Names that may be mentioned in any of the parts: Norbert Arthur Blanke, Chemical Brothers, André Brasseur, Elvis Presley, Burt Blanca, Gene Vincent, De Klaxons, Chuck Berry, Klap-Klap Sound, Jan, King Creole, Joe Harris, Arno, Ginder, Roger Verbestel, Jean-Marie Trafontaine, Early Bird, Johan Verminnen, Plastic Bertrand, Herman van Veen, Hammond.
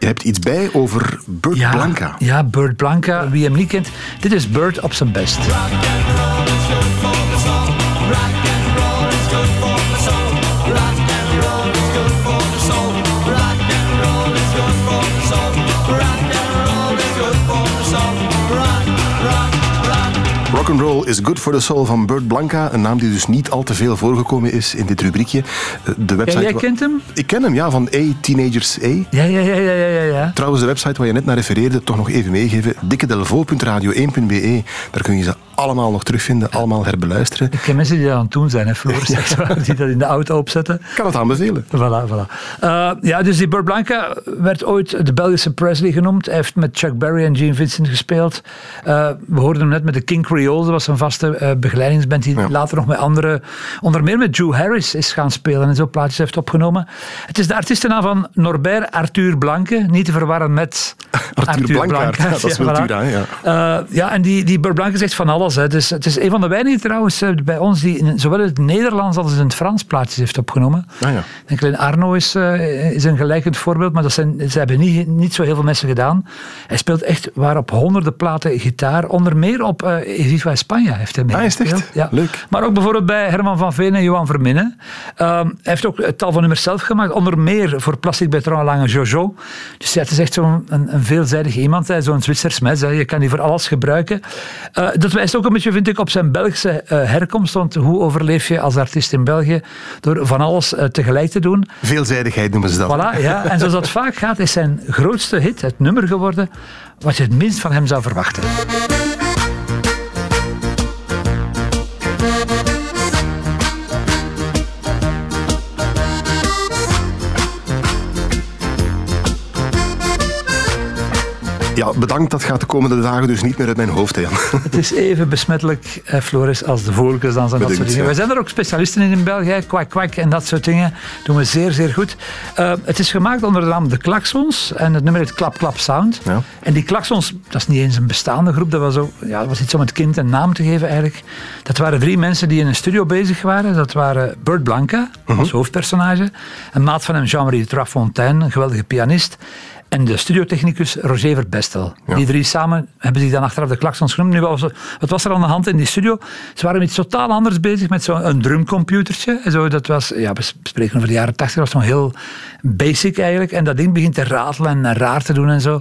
Je hebt iets bij over Burt Blanca. Ja, Burt Blanca. Wie hem niet kent, dit is Burt op zijn best. Rock'n'roll is good for the soul van Burt Blanca. Een naam die dus niet al te veel voorgekomen is in dit rubriekje. De website jij kent hem? Ik ken hem, ja, van A, Teenagers A. Ja. Trouwens, de website waar je net naar refereerde, toch nog even meegeven. dikkedelvo.radio1.be. Daar kun je ze allemaal nog terugvinden, allemaal herbeluisteren. Ik ken mensen die dat aan het doen zijn, hè, Floris. Ja. Die dat in de auto opzetten. Kan het aanbevelen. Voilà. Dus die Burt Blanca werd ooit de Belgische Presley genoemd. Hij heeft met Chuck Berry en Gene Vincent gespeeld. We hoorden hem net met de King Creole. Dat was een vaste begeleidingsband die later nog met anderen, onder meer met Joe Harris, is gaan spelen en zo plaatjes heeft opgenomen. Het is de artiestennaam van Norbert Arthur Blanke. Niet te verwarren met Arthur Blanke. Ja, dat is wel duur, hè. Ja. En die Burt Blanke zegt van alles. Dus het is een van de weinigen trouwens bij ons die zowel in het Nederlands als in het Frans plaatjes heeft opgenomen. Ik denk Arno is een gelijkend voorbeeld, maar ze hebben niet zo heel veel mensen gedaan. Hij speelt echt op honderden platen gitaar, onder meer op Viva España heeft hij meegespeeld. Ja. Leuk. Maar ook bijvoorbeeld bij Herman van Veen en Johan Verminnen. Hij heeft ook een tal van nummers zelf gemaakt, onder meer voor Plastic Bertrand en Lange Jojo. Dus ja, het is echt zo'n een veelzijdig iemand, hè, zo'n Zwitsers mes. Je kan die voor alles gebruiken. Dat wijst ook een beetje, vind ik, op zijn Belgische herkomst. Want hoe overleef je als artiest in België? Door van alles tegelijk te doen. Veelzijdigheid noemen ze dat. Voilà, ja. En zoals dat vaak gaat, is zijn grootste hit, het nummer geworden, wat je het minst van hem zou verwachten. Ja, bedankt. Dat gaat de komende dagen dus niet meer uit mijn hoofd, Jan. Het is even besmettelijk, Floris, als de volksdans en dat soort dingen. Ja. Wij zijn er ook specialisten in België. Kwak, kwak en dat soort dingen doen we zeer, zeer goed. Het is gemaakt onder de naam De Klaxons. En het nummer heet Klap-Klap Sound. Ja. En die Klaxons, dat is niet eens een bestaande groep. Dat was, dat was iets om het kind een naam te geven, eigenlijk. Dat waren 3 mensen die in een studio bezig waren. Dat waren Burt Blanca, als hoofdpersonage. Een maat van hem, Jean-Marie Trafontaine, een geweldige pianist. En de studiotechnicus Roger Verbestel. Ja. Die 3 samen hebben zich dan achteraf de Klaxons genoemd. Nu, wat was er aan de hand in die studio? Ze waren met iets totaal anders bezig, met zo'n drumcomputertje. Zo, dat was, we spreken over de jaren 80, was zo'n heel basic eigenlijk. En dat ding begint te ratelen en raar te doen en zo.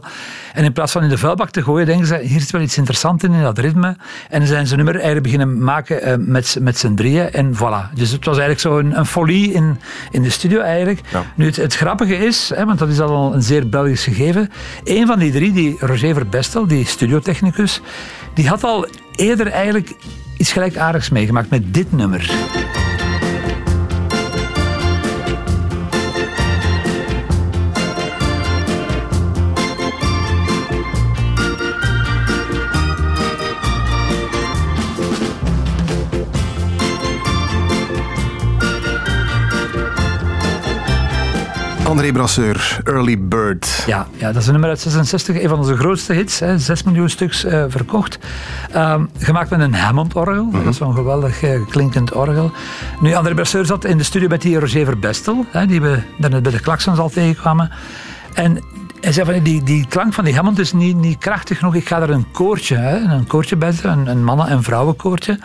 En in plaats van in de vuilbak te gooien, denken ze, hier is wel iets interessants in dat ritme. En dan zijn ze nummer eigenlijk beginnen maken met z'n drieën. En voilà. Dus het was eigenlijk zo'n folie in de studio eigenlijk. Ja. Nu, het grappige is, hè, want dat is al een zeer Belgisch gegeven. Een van die 3, die Roger Verbestel, die studiotechnicus, die had al eerder eigenlijk iets gelijkaardigs meegemaakt met dit nummer. André Brasseur, Early Bird. Ja, dat is een nummer uit 1966, een van onze grootste hits. 6 miljoen stuks verkocht. Gemaakt met een Hammond-orgel. Mm-hmm. Dat is zo'n geweldig klinkend orgel. Nu, André Brasseur zat in de studio met die Roger Verbestel, die we daarnet bij de Klaxons al tegenkwamen. En hij zei van, die klank van die Hammond is niet krachtig genoeg. Ik ga er een koortje bij zetten, een mannen- en vrouwenkoortje.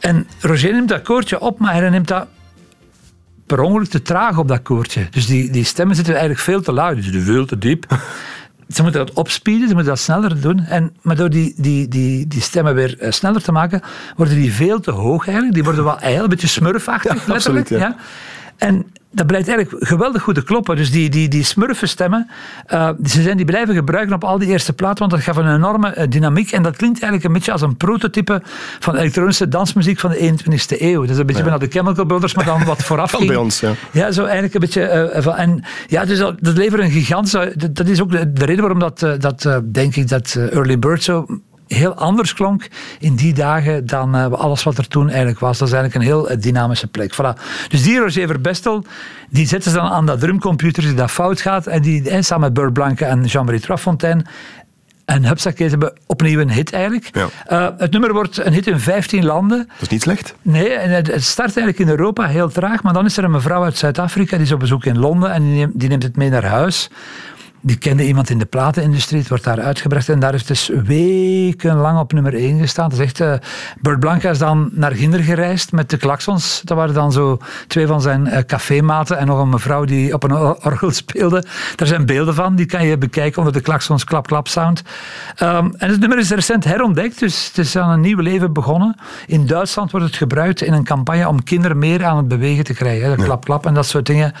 En Roger neemt dat koortje op, maar hij neemt dat per ongeluk te traag op dat koortje. Dus die stemmen zitten eigenlijk veel te luid. Dus veel te diep. Ze moeten dat opspeeden, ze moeten dat sneller doen. Maar door die stemmen weer sneller te maken, worden die veel te hoog eigenlijk. Die worden wel een beetje smurfachtig, ja, letterlijk. Absoluut, ja. En dat blijkt eigenlijk geweldig goed te kloppen. Dus die smurfenstemmen, die blijven gebruiken op al die eerste platen, want dat gaf een enorme dynamiek. En dat klinkt eigenlijk een beetje als een prototype van elektronische dansmuziek van de 21e eeuw. Dat is een beetje bijna de Chemical Brothers, maar dan wat vooraf ging. Bij ons, ja. Ja, zo eigenlijk een beetje. Dus dat levert een gigantische. Dat is ook de reden waarom dat denk ik, dat Early Bird zo heel anders klonk in die dagen dan alles wat er toen eigenlijk was. Dat is eigenlijk een heel dynamische plek. Voilà. Dus die Roger Verbestel, die zetten ze dan aan dat drumcomputer die dat fout gaat en die samen met Burt Blanca en Jean-Marie Trafontaine en Hupsakee hebben opnieuw een hit eigenlijk. Ja. Het nummer wordt een hit in 15 landen. Dat is niet slecht. Nee, en het start eigenlijk in Europa heel traag, maar dan is er een mevrouw uit Zuid-Afrika, die is op bezoek in Londen en die neemt het mee naar huis. Die kende iemand in de platenindustrie, het wordt daar uitgebracht en daar heeft het dus wekenlang op nummer 1 gestaan. Dat is echt, Burt Blanca is dan naar Ginder gereisd met de Klaxons. Dat waren dan zo twee van zijn cafématen en nog een mevrouw die op een orgel speelde. Daar zijn beelden van, die kan je bekijken onder de Klaxons Klap-Klap Sound. En het nummer is recent herontdekt, dus het is aan een nieuw leven begonnen. In Duitsland wordt het gebruikt in een campagne om kinderen meer aan het bewegen te krijgen. Hè. De klap-klap en dat soort dingen.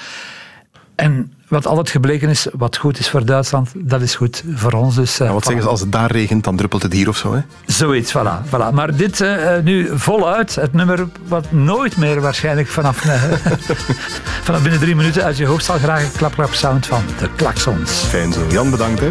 En wat altijd gebleken is, wat goed is voor Duitsland, dat is goed voor ons. Dus, ja, wat zeggen ze, als het daar regent, dan druppelt het hier of zo, hè? Zoiets, voilà. Voilà. Maar dit nu voluit, het nummer wat nooit meer waarschijnlijk vanaf binnen 3 minuten uit je hoofd zal geraken. Klap-klap sound van de Klaxons. Fijn zo. Jan, bedankt, hè.